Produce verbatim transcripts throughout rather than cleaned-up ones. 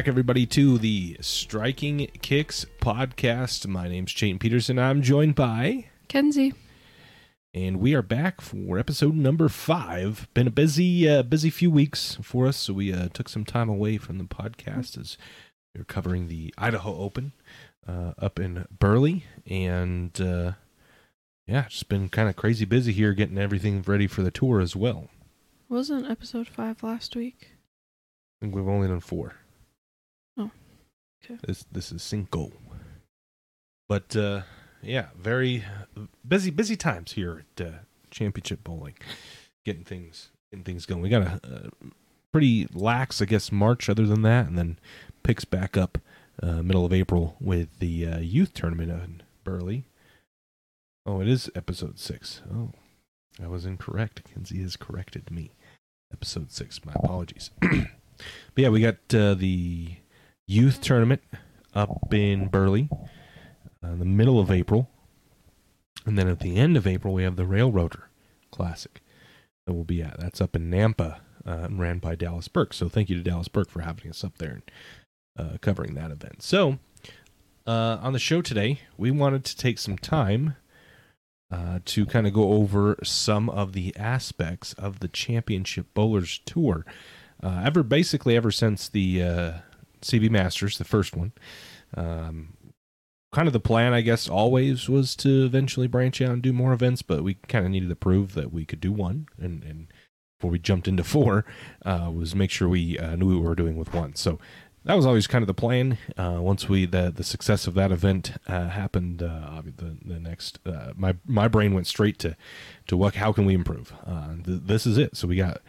back, everybody, to the Striking Kicks podcast. My name's Chayton Peterson. I'm joined by Kenzie, and we are back for episode number five. Been a busy, uh, busy few weeks for us, so we uh, took some time away from the podcast as we were covering the Idaho Open uh, up in Burley, and uh, yeah, just been kind of crazy busy here, getting everything ready for the tour as well. Wasn't episode five last week? I think we've only done four. Oh, okay. This this is cinco. But uh, yeah, very busy busy times here at uh, Championship Bowling, getting things getting things going. We got a, a pretty lax, I guess, March. Other than that, and then picks back up uh, middle of April with the uh, youth tournament in Burley. Oh, it is episode six. Oh, I was incorrect. Kenzie has corrected me. Episode six. My apologies. But yeah, we got uh, the youth tournament up in Burley uh, in the middle of April. And then at the end of April, we have the Railroader Classic that we'll be at. That's up in Nampa uh, and ran by Dallas Burke. So thank you to Dallas Burke for having us up there and uh, covering that event. So uh, on the show today, we wanted to take some time uh, to kind of go over some of the aspects of the Championship Bowlers Tour. Uh, ever basically ever since the uh, C B Masters, the first one, um, kind of the plan, I guess, always was to eventually branch out and do more events, but we kind of needed to prove that we could do one, and, and before we jumped into four, uh, was make sure we uh, knew what we were doing with one. So that was always kind of the plan. Uh, once we the the success of that event uh, happened, uh, the the next uh, my my brain went straight to to what how can we improve? Uh, th- this is it. So we got.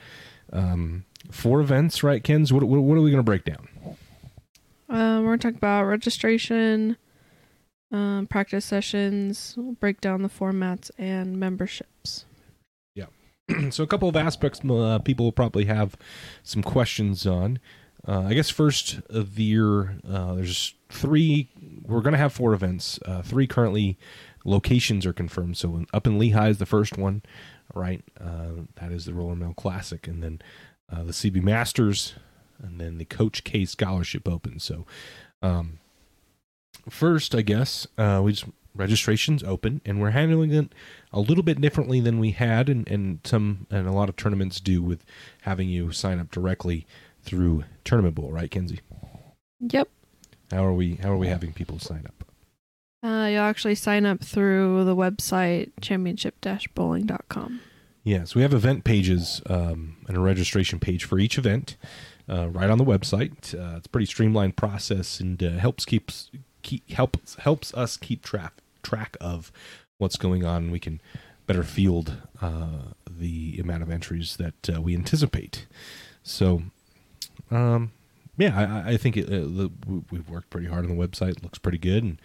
Um, Four events, right, Kens? What what, what are we going to break down? Um, we're going to talk about registration, um, practice sessions, we'll break down the formats, and memberships. Yeah. So a couple of aspects uh, people will probably have some questions on. Uh, I guess first of the year, uh, there's three. We're going to have four events. Uh, three currently locations are confirmed. So up in Lehigh is the first one, right? Uh, that is the Roller Mill Classic. And then Uh, the C B Masters, and then the Coach K Scholarship Open. So um, first, I guess, uh, we just registration's open, and we're handling it a little bit differently than we had, and, and some and a lot of tournaments do with having you sign up directly through Tournament Bowl, right, Kenzie? Yep. How are we how are we having people sign up? Uh, you'll actually sign up through the website championship dash bowling dot com. Yeah, so we have event pages um, and a registration page for each event uh, right on the website. Uh, it's a pretty streamlined process, and uh, helps keeps keep, helps helps us keep track track of what's going on. We can better field uh, the amount of entries that uh, we anticipate. So, um, yeah, I, I think it, uh, we've worked pretty hard on the website. It looks pretty good, and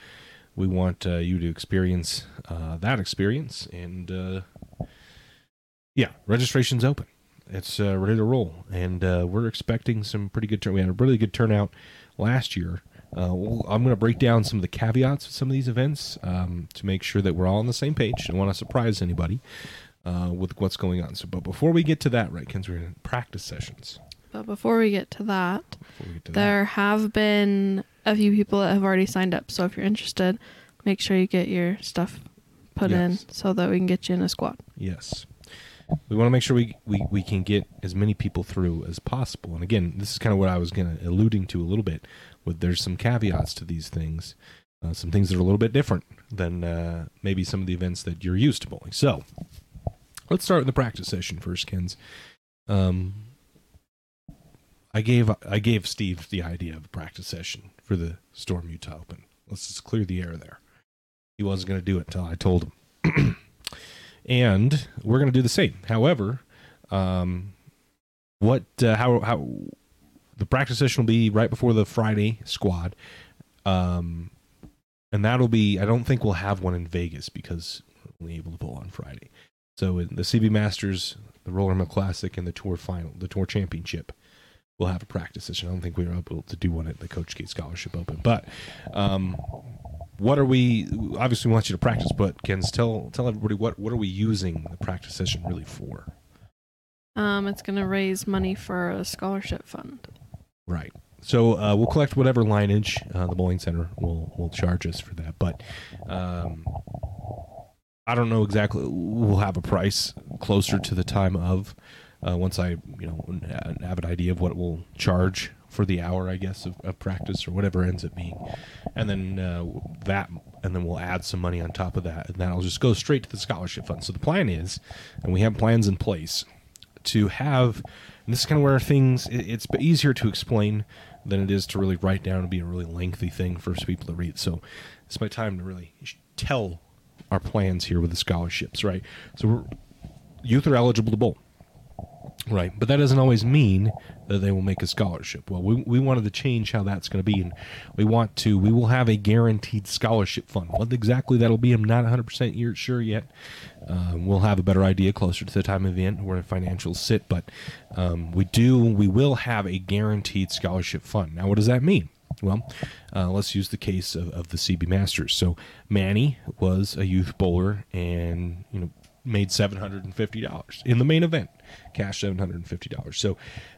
we want uh, you to experience uh, that experience and. Uh, Yeah, registration's open. It's uh, ready to roll, and uh, we're expecting some pretty good turn. We had a really good turnout last year. Uh, we'll, I'm going to break down some of the caveats of some of these events um, to make sure that we're all on the same page. I don't want to surprise anybody uh, with what's going on. So, but before we get to that, right, Kens, we're in practice sessions. But before we get to that, get to there that. have been a few people that have already signed up. So if you're interested, make sure you get your stuff put yes. in so that we can get you in a squad. Yes. We want to make sure we, we, we can get as many people through as possible. And again, this is kind of what I was gonna alluding to a little bit. With there's some caveats to these things, uh, some things that are a little bit different than uh, maybe some of the events that you're used to bowling. So let's start with the practice session first, Kens. Um, I gave I gave Steve the idea of a practice session for the Storm Utah Open. Let's just clear the air there. He wasn't gonna do it until I told him. And we're going to do the same. However, um, what uh, how how the practice session will be right before the Friday squad, um, and that'll be. I don't think we'll have one in Vegas because we're only able to bowl on Friday. So in the C B Masters, the Roller Mill Classic, and the Tour Final, the Tour Championship, we'll have a practice session. I don't think we were able to do one at the Coach K Scholarship Open, but. Um, What are we? Obviously, we want you to practice, but Kenz, tell tell everybody what what are we using the practice session really for? Um, it's going to raise money for a scholarship fund. Right. So uh, we'll collect whatever lineage uh, the bowling center will will charge us for that. But um, I don't know exactly. We'll have a price closer to the time of uh, once I you know have an idea of what it will charge for the hour, I guess, of, of practice or whatever ends up being, and then uh, that, and then we'll add some money on top of that, and that'll just go straight to the scholarship fund. So the plan is, and we have plans in place to have. And this is kind of where things, it's easier to explain than it is to really write down and be a really lengthy thing for people to read. So it's my time to really tell our plans here with the scholarships, right? So we're, youth are eligible to bowl, right? But that doesn't always mean that they will make a scholarship. Well, we, we wanted to change how that's going to be, and we want to, we will have a guaranteed scholarship fund. What exactly that'll be, I'm not one hundred percent sure yet. Um, we'll have a better idea closer to the time of the event where financials sit, but um, we do, we will have a guaranteed scholarship fund. Now, what does that mean? Well, uh, let's use the case of, of the C B Masters. So Manny was a youth bowler and, you know, made seven hundred fifty dollars in the main event, cash seven hundred fifty dollars. So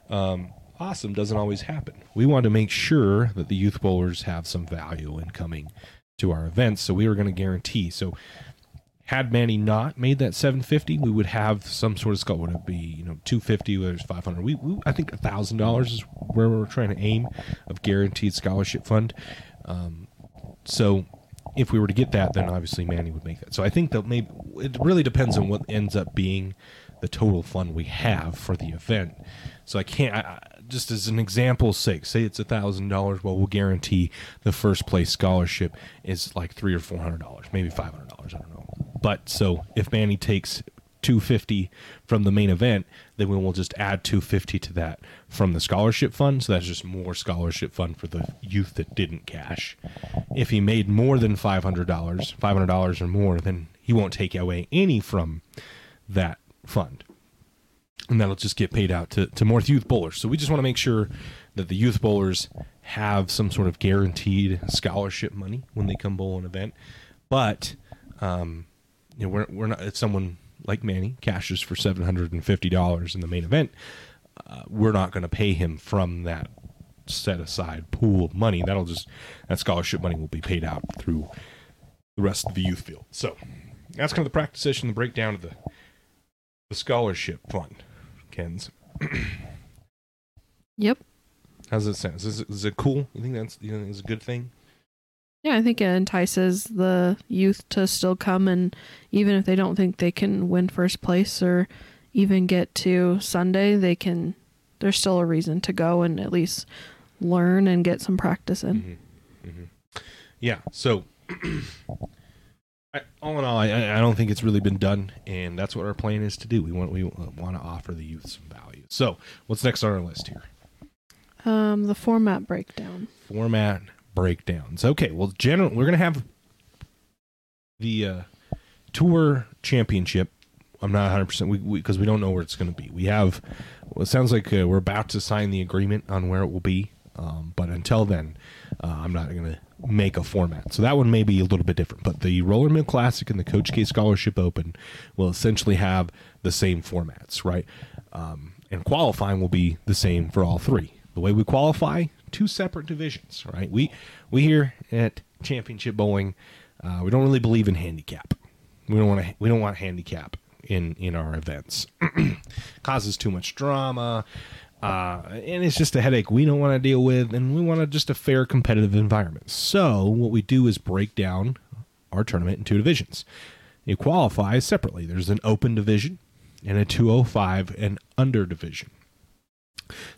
um, awesome doesn't always happen. We want to make sure that the youth bowlers have some value in coming to our events, so we are going to guarantee. So had Manny not made that seven hundred fifty dollars, we would have some sort of scope. Would it be, you know, two hundred fifty dollars, whether it's five hundred dollars? We, we, I think one thousand dollars is where we're trying to aim of guaranteed scholarship fund. Um, so if we were to get that, then obviously Manny would make that. So I think that maybe it really depends on what ends up being the total fund we have for the event. So I can't, I, just as an example's sake, say it's one thousand dollars. Well, we'll guarantee the first place scholarship is like three hundred dollars or four hundred dollars, maybe five hundred dollars. I don't know. But so if Manny takes two hundred fifty dollars from the main event, then we will just add two hundred fifty dollars to that from the scholarship fund. So that's just more scholarship fund for the youth that didn't cash. If he made more than five hundred dollars, five hundred dollars or more, then he won't take away any from that fund. And that'll just get paid out to, to more youth bowlers. So we just want to make sure that the youth bowlers have some sort of guaranteed scholarship money when they come bowl an event. But um, you know, we're we're not. If someone like Manny cashes for seven hundred and fifty dollars in the main event, uh, we're not going to pay him from that set aside pool of money. That'll just that scholarship money will be paid out through the rest of the youth field. So that's kind of the practice session, the breakdown of the the scholarship fund. Ken's. Yep. How's that sound? Is, is it cool? You think that's you know is a good thing? Yeah, I think it entices the youth to still come, and even if they don't think they can win first place or even get to Sunday, they can. There's still a reason to go and at least learn and get some practice in. Mm-hmm. Mm-hmm. Yeah. So, I, all in all, I, I don't think it's really been done, and that's what our plan is to do. We want we want to offer the youth some value. So, what's next on our list here? Um, the format breakdown. Format. Breakdowns. Okay, well, general, we're going to have the uh, tour championship. I'm not one hundred percent because we, we, we don't know where it's going to be. We have, well, it sounds like uh, we're about to sign the agreement on where it will be, um, but until then, uh, I'm not going to make a format. So that one may be a little bit different, but the Roller Mill Classic and the Coach K Scholarship Open will essentially have the same formats, right? Um, and qualifying will be the same for all three. The way we qualify, two separate divisions, right? We we here at Championship Bowling, uh, we don't really believe in handicap. We don't want to. We don't want handicap in, in our events. Causes too much drama, uh, and it's just a headache we don't want to deal with. And we want to just a fair competitive environment. So what we do is break down our tournament in two divisions. You qualify separately. There's an open division and a two oh five and under division.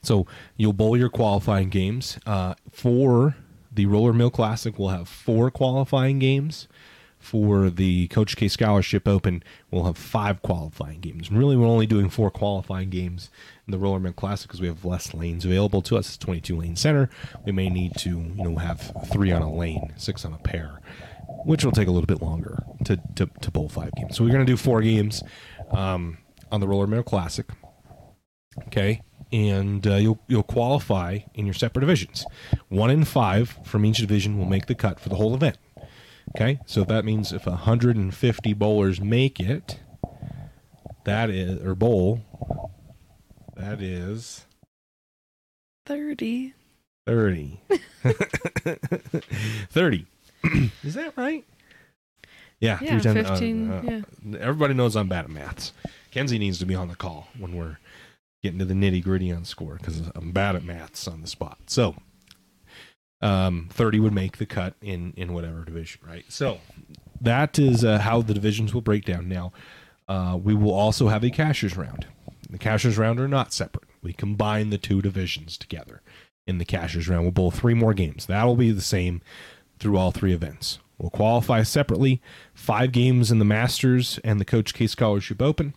So you'll bowl your qualifying games. Uh, for the Roller Mill Classic, we'll have four qualifying games. For the Coach K Scholarship Open, we'll have five qualifying games. And really, we're only doing four qualifying games in the Roller Mill Classic because we have less lanes available to us. It's twenty-two lane center. We may need to, you know, have three on a lane, six on a pair, which will take a little bit longer to to, to bowl five games. So we're going to do four games um, on the Roller Mill Classic. Okay. And uh, you'll you'll qualify in your separate divisions. One in five from each division will make the cut for the whole event. Okay, so that means if one hundred fifty bowlers make it, that is, or bowl, that is thirty. thirty. thirty. Is that right? Yeah. Yeah, three, ten, fifteen. Uh, yeah. Everybody knows I'm bad at maths. Kenzie needs to be on the call when we're getting to the nitty-gritty on score because I'm bad at maths on the spot. So um, thirty would make the cut in, in whatever division, right? So that is uh, how the divisions will break down. Now, uh, we will also have a cashier's round. The cashier's round are not separate. We combine the two divisions together in the cashier's round. We'll bowl three more games. That will be the same through all three events. We'll qualify separately. Five games in the Masters and the Coach K Scholarship Open.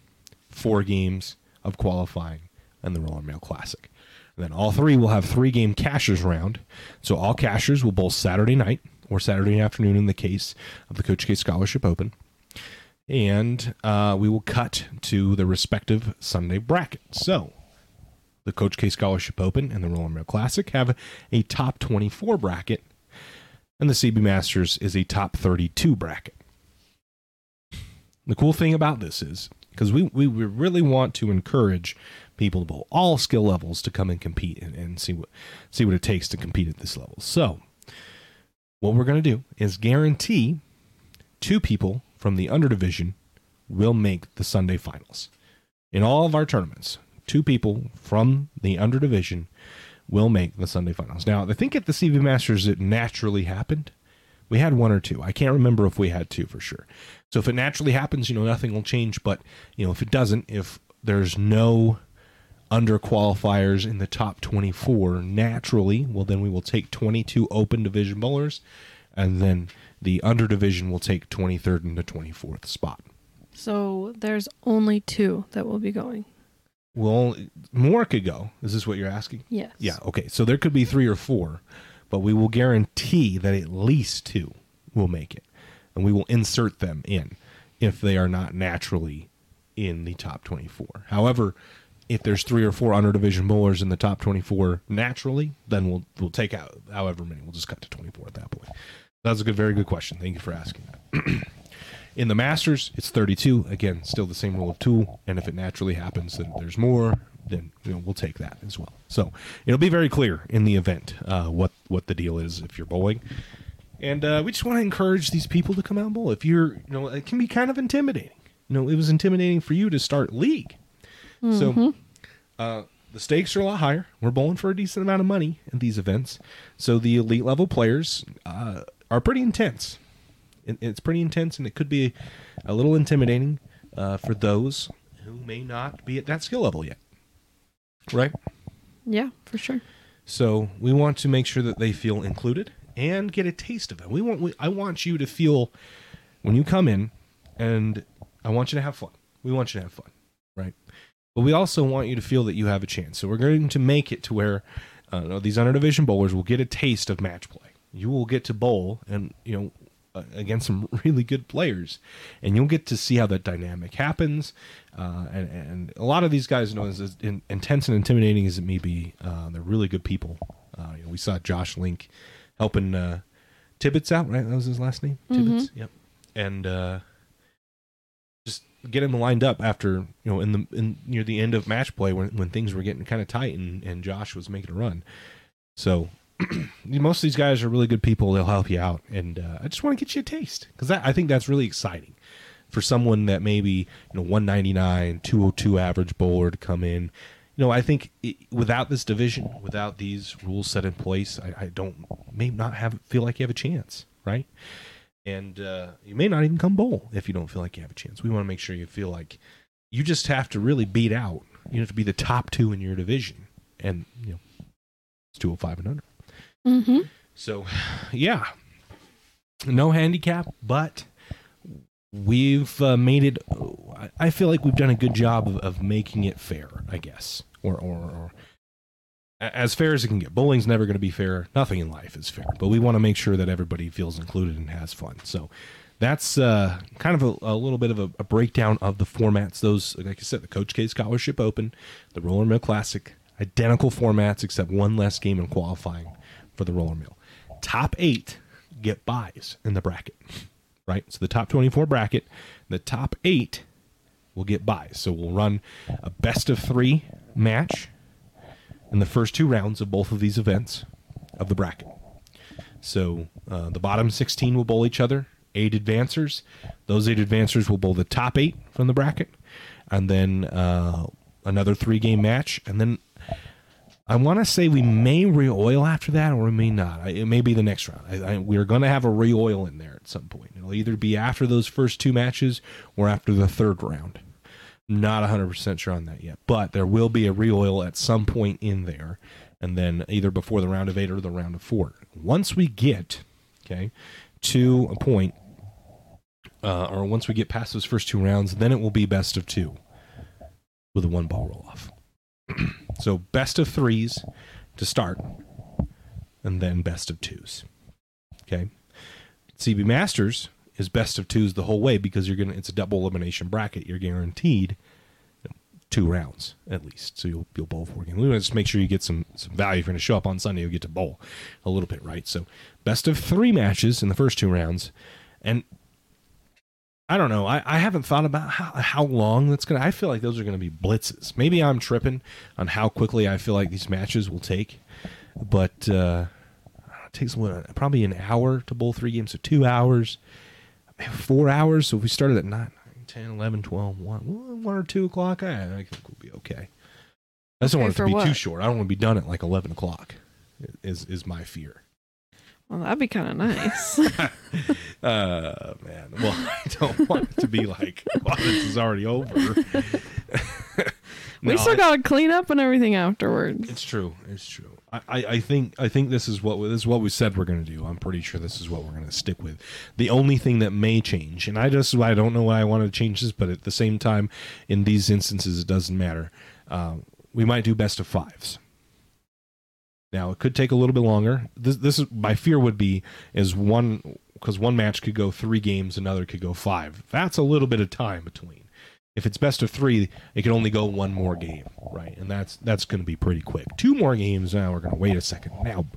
Four games of qualifying and the Roller Mill Classic. And then all three will have three-game cashier's round. So all cashier's will bowl Saturday night or Saturday afternoon in the case of the Coach K Scholarship Open. And uh, we will cut to the respective Sunday bracket. So the Coach K Scholarship Open and the Roller Mill Classic have a top twenty-four bracket, and the C B Masters is a top thirty-two bracket. The cool thing about this is, because we, we really want to encourage people to bowl all skill levels to come and compete and, and see what see what it takes to compete at this level. So what we're going to do is guarantee two people from the underdivision will make the Sunday finals. In all of our tournaments, two people from the underdivision will make the Sunday finals. Now, I think at the C B Masters it naturally happened. We had one or two. I can't remember if we had two for sure. So if it naturally happens, you know, nothing will change. But, you know, if it doesn't, if there's no underqualifiers in the top twenty-four naturally, well, then we will take twenty-two open division bowlers, and then the under division will take twenty-third and the twenty-fourth spot. So there's only two that will be going. Well, more could go. Is this what you're asking? Yes. Yeah, okay. So there could be three or four, but we will guarantee that at least two will make it, and we will insert them in if they are not naturally in the top twenty-four. However, if there's three or four under division bowlers in the top twenty-four naturally, then we'll we'll take out however many. We'll just cut to twenty-four at that point. That's a good, very good question. Thank you for asking that. In the Masters, it's thirty-two. Again, still the same rule of two. And if it naturally happens that there's more, then you know, we'll take that as well. So it'll be very clear in the event uh, what, what the deal is if you're bowling. And uh, we just want to encourage these people to come out and bowl. If you're, you know, it can be kind of intimidating. You know, it was intimidating for you to start league. Mm-hmm. So uh, the stakes are a lot higher. We're bowling for a decent amount of money at these events. So the elite level players uh, are pretty intense. It's pretty intense, and it could be a little intimidating uh, for those who may not be at that skill level yet, right? Yeah, for sure. So we want to make sure that they feel included and get a taste of it. We want, we, I want you to feel when you come in, and I want you to have fun. We want you to have fun, right? But we also want you to feel that you have a chance. So we're going to make it to where uh, these under-division bowlers will get a taste of match play. You will get to bowl, and you know, against some really good players, and you'll get to see how that dynamic happens. Uh, and, and a lot of these guys, you know, as in, intense and intimidating as it may be, uh, they're really good people. Uh, you know, we saw Josh Link helping uh, Tibbetts out, right? That was his last name, mm-hmm. Tibbetts. Yep. And uh, just get him lined up after, you know, in the in near the end of match play when when things were getting kind of tight and, and Josh was making a run. So most of these guys are really good people. They'll help you out. And uh, I just want to get you a taste, because I think that's really exciting for someone that maybe, you know, one ninety-nine, two oh two average bowler to come in. You know, I think it, without this division, without these rules set in place, I, I don't, may not have, feel like you have a chance, right? And uh, you may not even come bowl if you don't feel like you have a chance. We want to make sure you feel like you just have to really beat out. You have to be the top two in your division. And, you know, it's two oh five and under. Mm-hmm. So, yeah, no handicap, but we've uh, made it. Oh, I feel like we've done a good job of, of making it fair, I guess, or, or or as fair as it can get. Bowling's never going to be fair. Nothing in life is fair, but we want to make sure that everybody feels included and has fun. So that's uh, kind of a, a little bit of a, a breakdown of the formats. Those, like I said, the Coach K Scholarship Open, the Roller Mill Classic, identical formats except one less game in qualifying for the Roller Mill. Top eight get buys in the bracket, right? So the top twenty-four bracket, the top eight will get buys. So we'll run a best of three match in the first two rounds of both of these events. of the bracket. So uh, the bottom sixteen will bowl each other, eight advancers. Those eight advancers will bowl the top eight from the bracket, and then uh, another three-game match. And then I want to say we may re-oil after that, or we may not. I, it may be the next round. I, I, we're going to have a re-oil in there at some point. It'll either be after those first two matches or after the third round. Not one hundred percent sure on that yet, but there will be a re-oil at some point in there, and then either before the round of eight or the round of four. Once we get, okay, to a point, uh, or once we get past those first two rounds, then it will be best of two with a one-ball roll-off. So best of threes to start, and then best of twos. Okay, C B Masters is best of twos the whole way because you're gonna. It's a double elimination bracket. You're guaranteed two rounds at least, so you'll you'll bowl four games. We want to just make sure you get some some value. If you're gonna show up on Sunday, you'll get to bowl a little bit, right? So best of three matches in the first two rounds, and I don't know. I, I haven't thought about how, how long that's going to... I feel like those are going to be blitzes. Maybe I'm tripping on how quickly I feel like these matches will take. But uh, it takes what, probably an hour to bowl three games, so two hours, four hours. So if we started at nine, nine, ten, eleven, twelve, one, one or two o'clock, I, I think we'll be okay. I just don't okay, want it to be what? too short. I don't want to be done at like eleven o'clock is, is my fear. Well, that'd be kind of nice. uh, man. Well, I don't want it to be like, well, this is already over. no, we still got to clean up and everything afterwards. It's true. It's true. I, I, I think I think this is what this is what we said we're going to do. I'm pretty sure this is what we're going to stick with. The only thing that may change, and I just I don't know why I wanted to change this, but at the same time, in these instances, it doesn't matter. Um, we might do best of fives. Now, it could take a little bit longer. This, this is my fear would be is one because one match could go three games, another could go five. That's a little bit of time between. If it's best of three, it can only go one more game, right? And that's that's going to be pretty quick. Two more games now. We're going to wait a second. Now,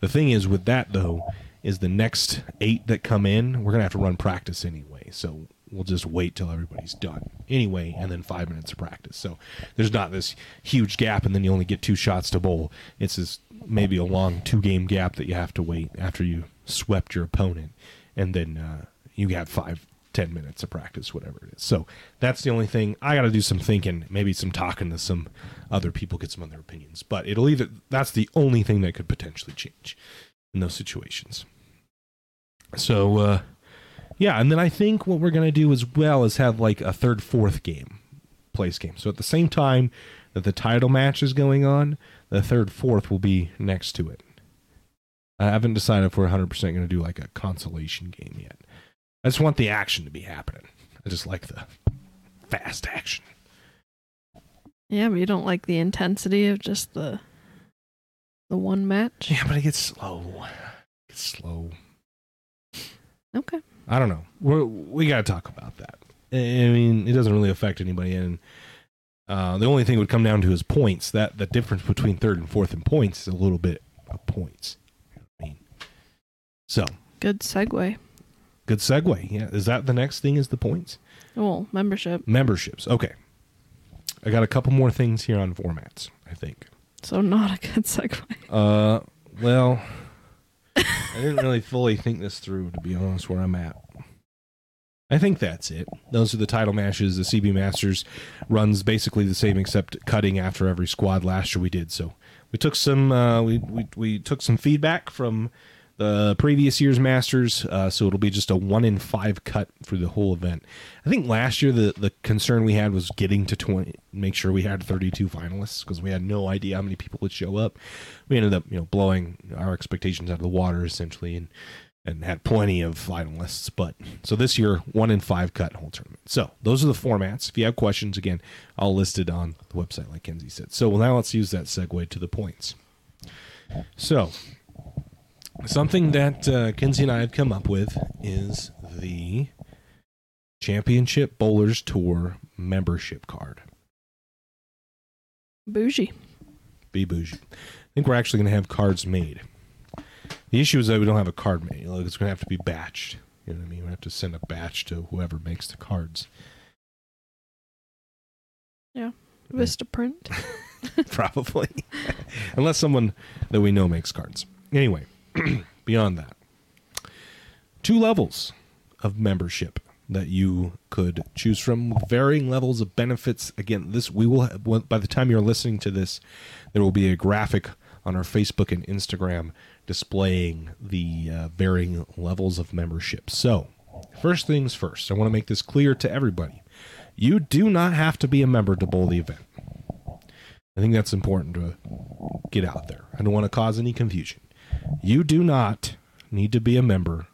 the thing is with that though is the next eight that come in, we're going to have to run practice anyway. So we'll just wait till everybody's done anyway, and then five minutes of practice. So there's not this huge gap, and then you only get two shots to bowl. It's this maybe a long two-game gap that you have to wait after you swept your opponent, and then uh, you have five, ten minutes of practice, whatever it is. So that's the only thing. I got to do some thinking, maybe some talking to some other people, get some other opinions. But it'll either that's the only thing that could potentially change in those situations. So, uh, yeah, and then I think what we're going to do as well is have like a third, fourth game, place game. So at the same time that the title match is going on, the third, fourth will be next to it. I haven't decided if we're one hundred percent going to do like a consolation game yet. I just want the action to be happening. I just like the fast action. Yeah, but you don't like the intensity of just the the one match? Yeah, but it gets slow. It gets slow. Okay. I don't know. We're, we got to talk about that. I mean, it doesn't really affect anybody. And uh, the only thing would come down to is points. That the difference between third and fourth in points is a little bit of points. I mean, so good segue. Good segue. Yeah, is that the next thing? Is the points? Well, membership. Memberships. Okay. I got a couple more things here on formats. I think. So not a good segue. Uh, well. I didn't really fully think this through, to be honest, where I'm at. I think that's it. Those are the title matches. The C B Masters runs basically the same, except cutting after every squad. Last year we did, so we took some uh, we, we we took some feedback from the previous year's Masters. Uh, so it'll be just a one in five cut for the whole event. I think last year the the concern we had was getting to twenty, make sure we had thirty-two finalists because we had no idea how many people would show up. We ended up you know blowing our expectations out of the water essentially, and. And had plenty of finalists, but so this year one in five cut whole tournament. So those are the formats. If you have questions, again, all listed on the website, like Kenzie said. So well, now let's use that segue to the points. So something that uh, Kenzie and I have come up with is the Championship Bowlers Tour membership card. Bougie. Be bougie. I think we're actually going to have cards made. The issue is that we don't have a card made. Like, it's going to have to be batched. You know what I mean? We have to send a batch to whoever makes the cards. Yeah. Vista print. Probably. Unless someone that we know makes cards. Anyway, beyond that, two levels of membership that you could choose from, varying levels of benefits. Again, this we will have, by the time you're listening to this, there will be a graphic on our Facebook and Instagram displaying the uh, varying levels of membership. So, first things first, I want to make this clear to everybody. You do not have to be a member to bowl the event. I think that's important to get out there. I don't want to cause any confusion. You do not need to be a member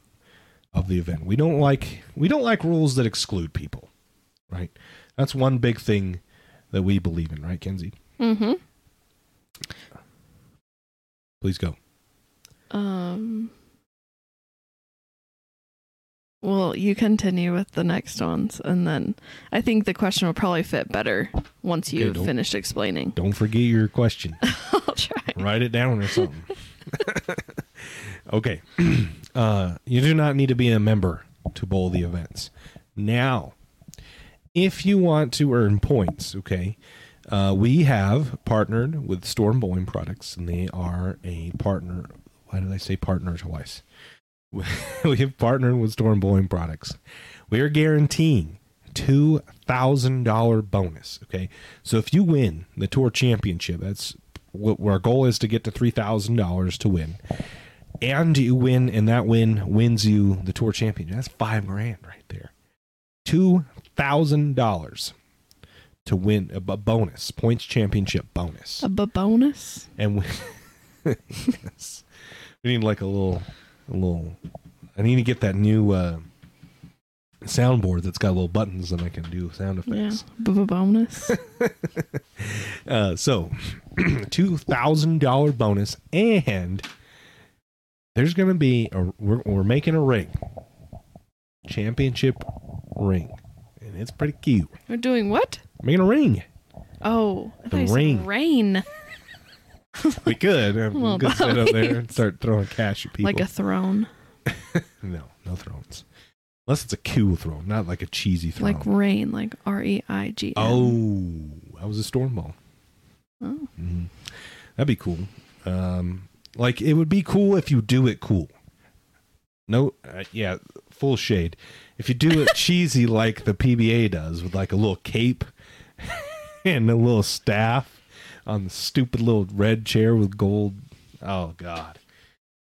of the event. We don't like we don't like rules that exclude people, right? That's one big thing that we believe in, right, Kenzie? Mm-hmm. Please go. Um. Well, you continue with the next ones, and then I think the question will probably fit better once you've okay, finished explaining. Don't forget your question. I'll try. Write it down or something. Okay. Uh, you do not need to be a member to bowl the events. Now, if you want to earn points, okay, uh, we have partnered with Storm Bowling Products, and they are a partner. Why did I say partner twice? We have partnered with Storm Bowling Products. We are guaranteeing two thousand dollars bonus, okay? So if you win the tour championship, that's what our goal is, to get to three thousand dollars to win. And you win, and that win wins you the tour championship. That's five grand right there. two thousand dollars to win a bonus, points championship bonus. A bonus? And we, yes. We need like a little... A little. I need to get that new uh, soundboard that's got little buttons and I can do sound effects. Yeah, bonus. uh, so, two thousand dollars bonus, and there's going to be a we're, we're making a ring, championship ring, and it's pretty cute. We're doing what? Making a ring. Oh, I the ring. Rain. We could. We could sit up there and start throwing cash at people. Like a throne. No, no thrones. Unless it's a cool throne, not like a cheesy throne. Like rain, like R E I G N. Oh, I was a storm ball. Oh. Mm-hmm. That'd be cool. Um, like, it would be cool if you do it cool. No, uh, yeah, full shade. If you do it cheesy like the P B A does, with like a little cape and a little staff. On the stupid little red chair with gold. Oh, God.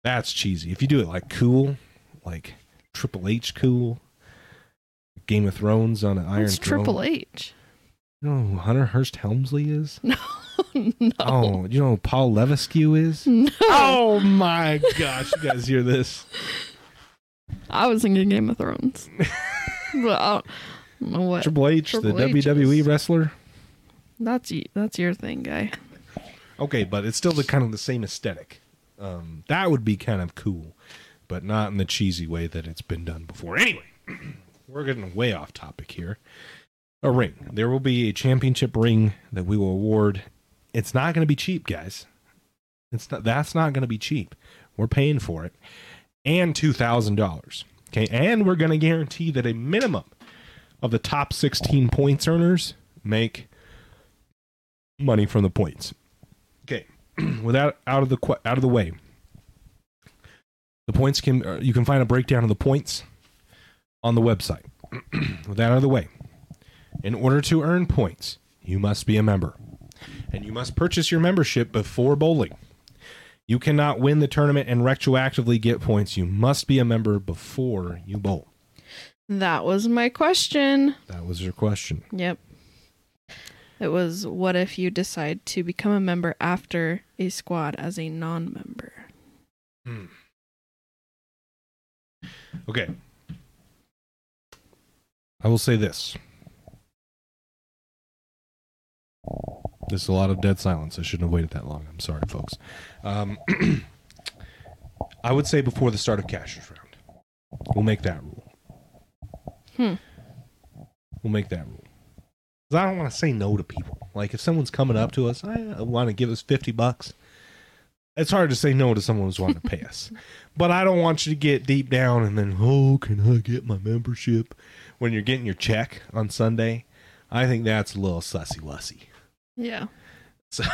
That's cheesy. If you do it like cool, like Triple H cool, Game of Thrones on an iron What's throne. Triple H? You know who Hunter Hearst Helmsley is? No. No. Oh, you know who Paul Levesque is? No. Oh, my gosh. You guys hear this? I was thinking Game of Thrones. But I don't know what. Triple H, Triple the H W W E is. Wrestler. That's that's your thing, guy. Okay, but it's still the kind of the same aesthetic. Um, that would be kind of cool, but not in the cheesy way that it's been done before. Anyway, we're getting way off topic here. A ring. There will be a championship ring that we will award. It's not going to be cheap, guys. It's not. That's not going to be cheap. We're paying for it, and two thousand dollars. Okay, and we're going to guarantee that a minimum of the top sixteen points earners make money from the points. Okay. Without out of the out of the way, the points can you can find a breakdown of the points on the website. With that out of the way, in order to earn points, you must be a member, and you must purchase your membership before bowling. You cannot win the tournament and retroactively get points. You must be a member before you bowl. That was my question. That was your question. Yep. It was, what if you decide to become a member after a squad as a non-member? Hmm. Okay. I will say this. There's a lot of dead silence. I shouldn't have waited that long. I'm sorry, folks. Um, I would say before the start of Cash's Round. We'll make that rule. Hmm. We'll make that rule. I don't want to say no to people. Like, if someone's coming up to us, I want to give us fifty bucks. It's hard to say no to someone who's wanting to pay us. But I don't want you to get deep down and then, oh, can I get my membership? When you're getting your check on Sunday, I think that's a little sussy-wussy. Yeah. So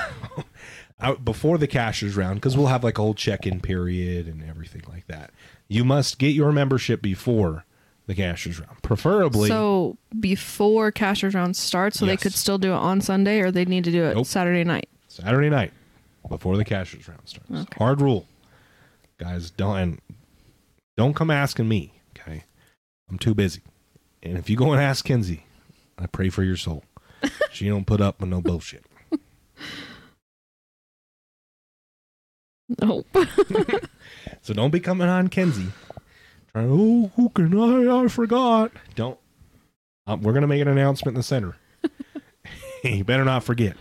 out before the cashers round, because we'll have like a whole check-in period and everything like that. You must get your membership before the cashers round, preferably. So before cashers round starts, so yes. They could still do it on Sunday, or they need to do it nope. Saturday night. Saturday night before the cashers round starts. Okay. Hard rule, guys. Don't and don't come asking me. Okay, I'm too busy. And if you go and ask Kenzie, I pray for your soul. She don't put up with no bullshit. Nope. So don't be coming on Kenzie. Trying, oh, who can I? I forgot. Don't. Um, we're gonna make an announcement in the center. You better not forget.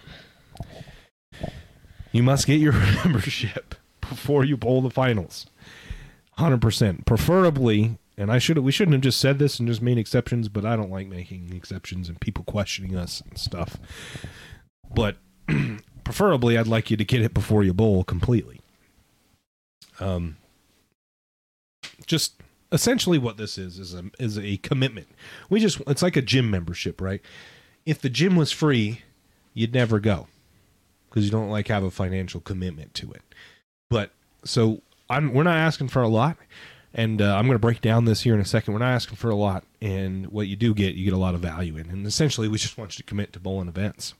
You must get your membership before you bowl the finals. one hundred percent, preferably. And I should we shouldn't have just said this and just made exceptions, but I don't like making exceptions and people questioning us and stuff. But preferably, I'd like you to get it before you bowl completely. Um, just essentially what this is is a is a commitment. We just it's like a gym membership, right? If the gym was free, you'd never go because you don't like have a financial commitment to it. But so I'm we're not asking for a lot. And uh, I'm going to break down this here in a second. We're not asking for a lot. And what you do get, you get a lot of value in. And essentially, we just want you to commit to bowling events.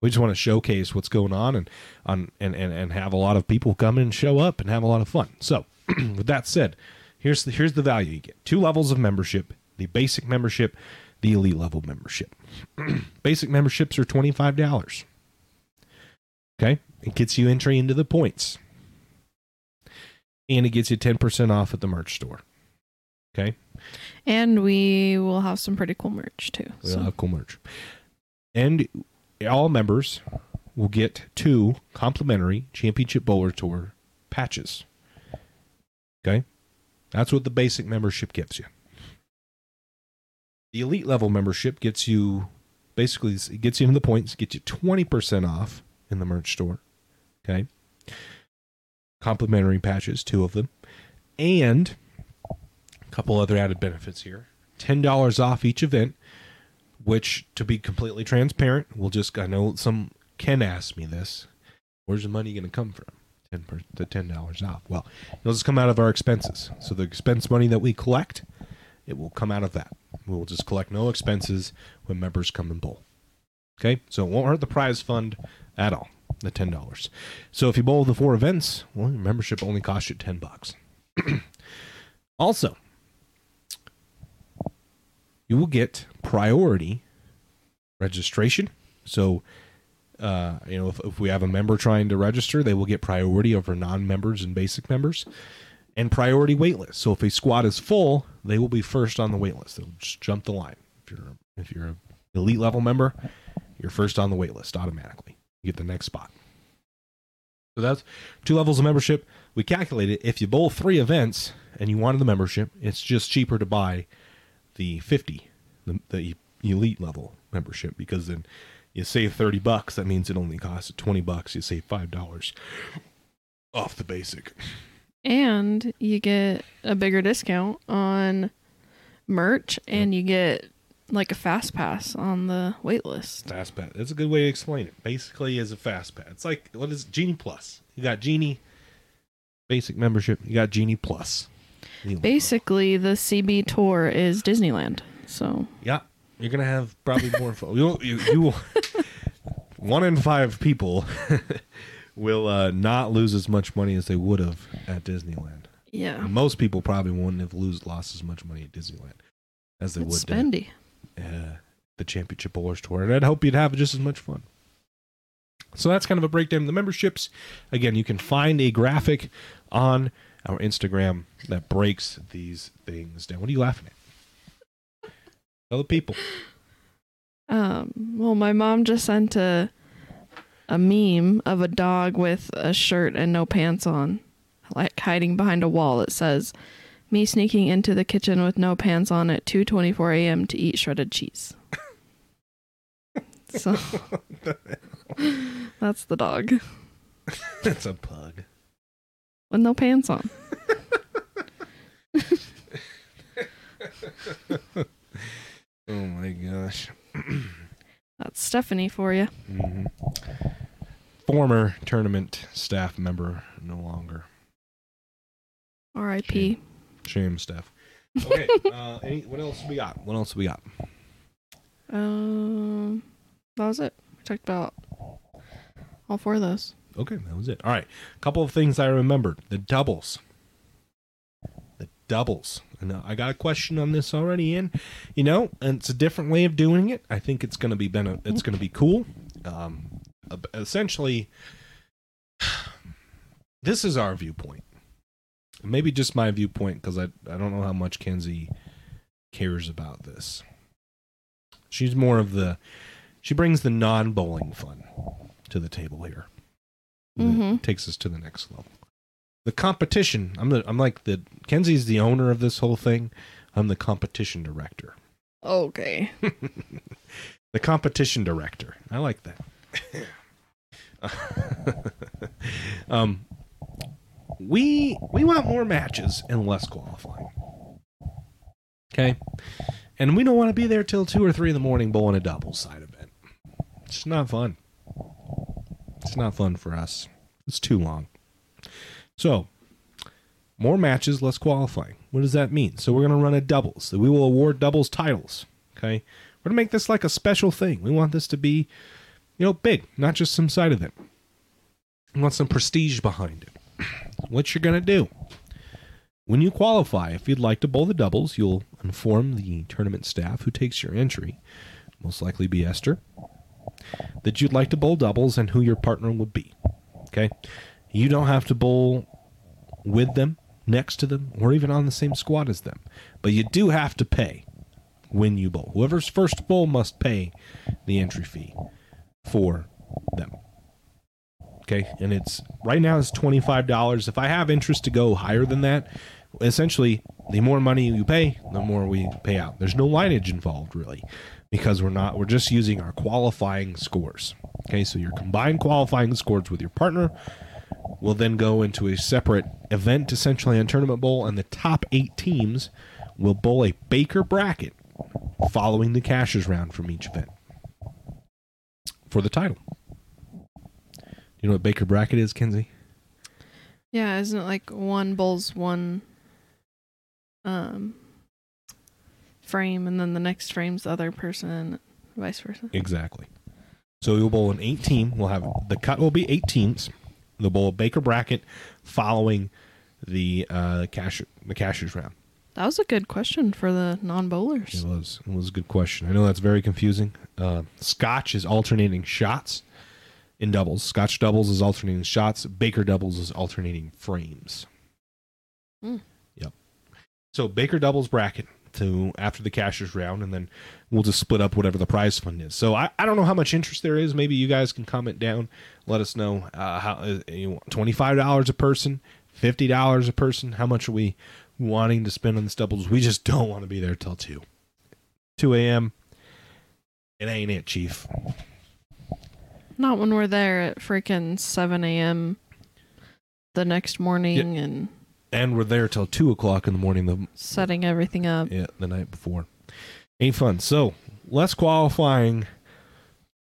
We just want to showcase what's going on and on, and, and, and have a lot of people come in and show up and have a lot of fun. So with that said, here's the, here's the value you get. Two levels of membership, the basic membership, the elite level membership. Basic memberships are twenty-five dollars. Okay? It gets you entry into the points. And it gets you ten percent off at the merch store. Okay? And we will have some pretty cool merch, too. We'll so. have cool merch. And all members will get two complimentary Championship Bowler Tour patches. Okay? That's what the basic membership gets you. The elite level membership gets you, basically, it gets you into the points, gets you twenty percent off in the merch store. Okay? Complimentary patches, two of them, and a couple other added benefits here. ten dollars off each event, which, to be completely transparent, we'll just, I know some Ken asked me this, where's the money going to come from? ten per, the ten dollars off. Well, it'll just come out of our expenses. So the expense money that we collect, it will come out of that. We will just collect no expenses when members come and bowl. Okay? So it won't hurt the prize fund at all. The ten dollars. So if you bowl the four events, well, your membership only costs you ten bucks. Also, you will get priority registration. So, uh, you know, if, if we have a member trying to register, they will get priority over non-members and basic members, and priority waitlist. So if a squad is full, they will be first on the waitlist. They'll just jump the line. If you're if you're an elite level member, you're first on the waitlist automatically. Get the next spot. So that's two levels of membership. We calculated if you bowl three events and you wanted the membership, it's just cheaper to buy the fifty, the, the elite level membership, because then you save thirty bucks. That means it only costs twenty bucks. You save five dollars off the basic, and you get a bigger discount on merch, and you get like a fast pass on the wait list. Fast pass. That's a good way to explain it. Basically, is a fast pass. It's like, what is it? Genie Plus? You got Genie basic membership. You got Genie Plus. Basically, the C B tour is Disneyland. So yeah, you're gonna have probably more fun. You you, you one in five people will uh, not lose as much money as they would have at Disneyland. Yeah, and most people probably wouldn't have lose lost as much money at Disneyland as they it's would. Spendy. Uh, the Championship Bowlers Tour, and I'd hope you'd have just as much fun. So that's kind of a breakdown of the memberships. Again, you can find a graphic on our Instagram that breaks these things down. What are you laughing at? Tell the people. Um, well, my mom just sent a a meme of a dog with a shirt and no pants on, like hiding behind a wall. It says, "Me sneaking into the kitchen with no pants on at two twenty-four a.m. to eat shredded cheese." So that's the dog. That's a pug. With no pants on. Oh my gosh. That's Stephanie for you. Mm-hmm. former tournament staff member, no longer. R I P. Shame, Shame Steph. Okay, uh, any, what else we got? What else we got? Um, that was it. We talked about all four of those. Okay, that was it. All right, a couple of things I remembered. The doubles. The doubles. And I got a question on this already, Ian. You know, and it's a different way of doing it. I think it's going to be bene- it's going to be cool. Um, essentially, this is our viewpoint. Maybe just my viewpoint, because I, I don't know how much Kenzie cares about this. She's more of the... She brings the non-bowling fun to the table here. Mm-hmm. It takes us to the next level. The competition... I'm the, I'm like the... Kenzie's the owner of this whole thing. I'm the competition director. Okay. The competition director. I like that. um... We we want more matches and less qualifying. Okay? And we don't want to be there till two or three in the morning bowling a double side event. It's not fun. It's not fun for us. It's too long. So, more matches, less qualifying. What does that mean? So we're going to run a doubles. So we will award doubles titles. Okay? We're going to make this like a special thing. We want this to be, you know, big, not just some side event. We want some prestige behind it. What you're going to do, when you qualify, if you'd like to bowl the doubles, you'll inform the tournament staff who takes your entry, most likely be Esther, that you'd like to bowl doubles and who your partner would be. Okay? You don't have to bowl with them, next to them, or even on the same squad as them. But you do have to pay when you bowl. Whoever's first bowl must pay the entry fee for them. Okay, and it's right now it's twenty-five dollars. If I have interest to go higher than that, essentially, the more money you pay, the more we pay out. There's no lineage involved, really, because we're not we're just using our qualifying scores. Okay, so your combined qualifying scores with your partner will then go into a separate event, essentially on Tournament Bowl, and the top eight teams will bowl a Baker bracket following the cashers round from each event for the title. You know what Baker bracket is, Kenzie? Yeah, isn't it like one bowls one um, frame, and then the next frame's the other person, and vice versa? Exactly. So you'll bowl an eight team. We'll have the cut will be eight teams. They'll bowl a Baker bracket following the uh, cash the cashers round. That was a good question for the non-bowlers. It was. It was a good question. I know that's very confusing. Uh, Scotch is alternating shots. In doubles, Scotch doubles is alternating shots. Baker doubles is alternating frames. Mm. Yep. So Baker doubles bracket to after the cashers round, and then we'll just split up whatever the prize fund is. So I, I don't know how much interest there is. Maybe you guys can comment down. Let us know uh, how uh, you want twenty-five dollars a person, fifty dollars a person. How much are we wanting to spend on this doubles? We just don't want to be there till two, two a.m. It ain't it, Chief. Not when we're there at freaking seven a.m. the next morning, yeah. and and we're there till two o'clock in the morning. The, setting everything up. Yeah, the night before. Ain't fun. So less qualifying,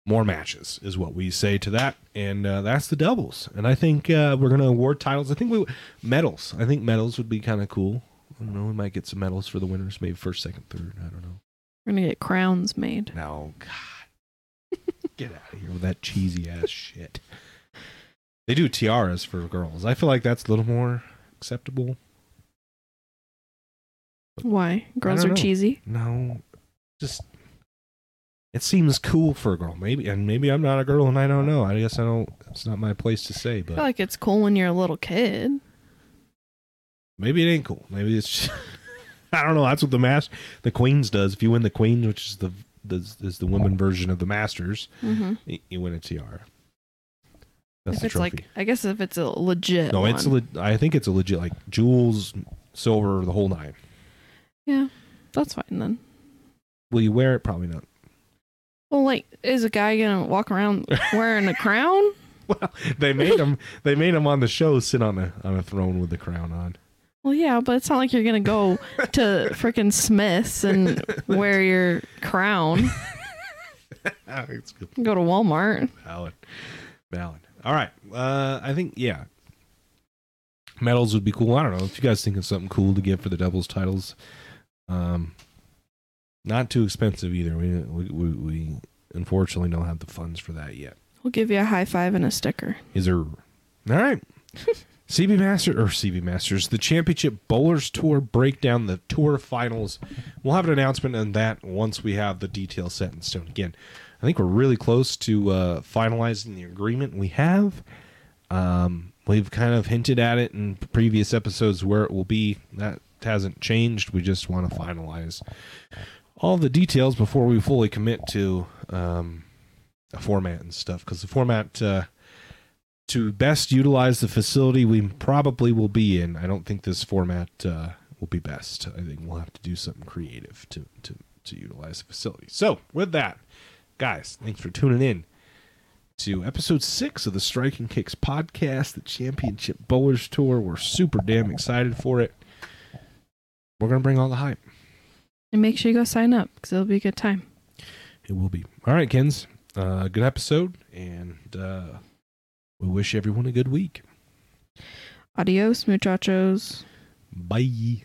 more matches is what we say to that, and uh, that's the doubles. And I think uh, we're gonna award titles. I think we medals. I think medals would be kind of cool. I don't know. We might get some medals for the winners, maybe first, second, third. I don't know. We're gonna get crowns made. No, God. Get out of here with that cheesy ass shit. They do tiaras for girls. I feel like that's a little more acceptable. But why? Girls are know. Cheesy? No. Just it seems cool for a girl. Maybe and maybe I'm not a girl and I don't know. I guess I don't it's not my place to say, but I feel like it's cool when you're a little kid. Maybe it ain't cool. Maybe it's just, I don't know, that's what the mass the Queens does. If you win the Queens, which is the This is the women version of the Masters. Mm-hmm. You win a tiara. That's if the it's trophy. Like, I guess if it's a legit. No, one. it's. Le- I think it's a legit like jewels, silver, the whole nine. Yeah, that's fine then. Will you wear it? Probably not. Well, like, is a guy gonna walk around wearing a crown? Well, they made him. They made him on the show sit on a on a throne with the crown on. Well, yeah, but it's not like you're going to go to freaking Smith's and wear your crown. Go to Walmart. Valid. Valid. All right. Uh, I think, yeah. Medals would be cool. I don't know if you guys think of something cool to give for the doubles titles. Um, not too expensive either. We we we, we unfortunately don't have the funds for that yet. We'll give you a high five and a sticker. Is there? All right. C B Masters or C B Masters, the Championship Bowlers Tour breakdown, the tour finals. We'll have an announcement on that once we have the details set in stone. Again, I think we're really close to uh, finalizing the agreement we have. Um, we've kind of hinted at it in previous episodes where it will be. That hasn't changed. We just want to finalize all the details before we fully commit to um, a format and stuff, because the format uh, to best utilize the facility we probably will be in. I don't think this format uh, will be best. I think we'll have to do something creative to, to, to utilize the facility. So with that, guys, thanks for tuning in to episode six of the Strike and Kicks podcast, the Championship Bowlers Tour. We're super damn excited for it. We're going to bring all the hype. And make sure you go sign up, because it'll be a good time. It will be. All right, Kens. Uh, good episode, and uh, we wish everyone a good week. Adios, muchachos. Bye.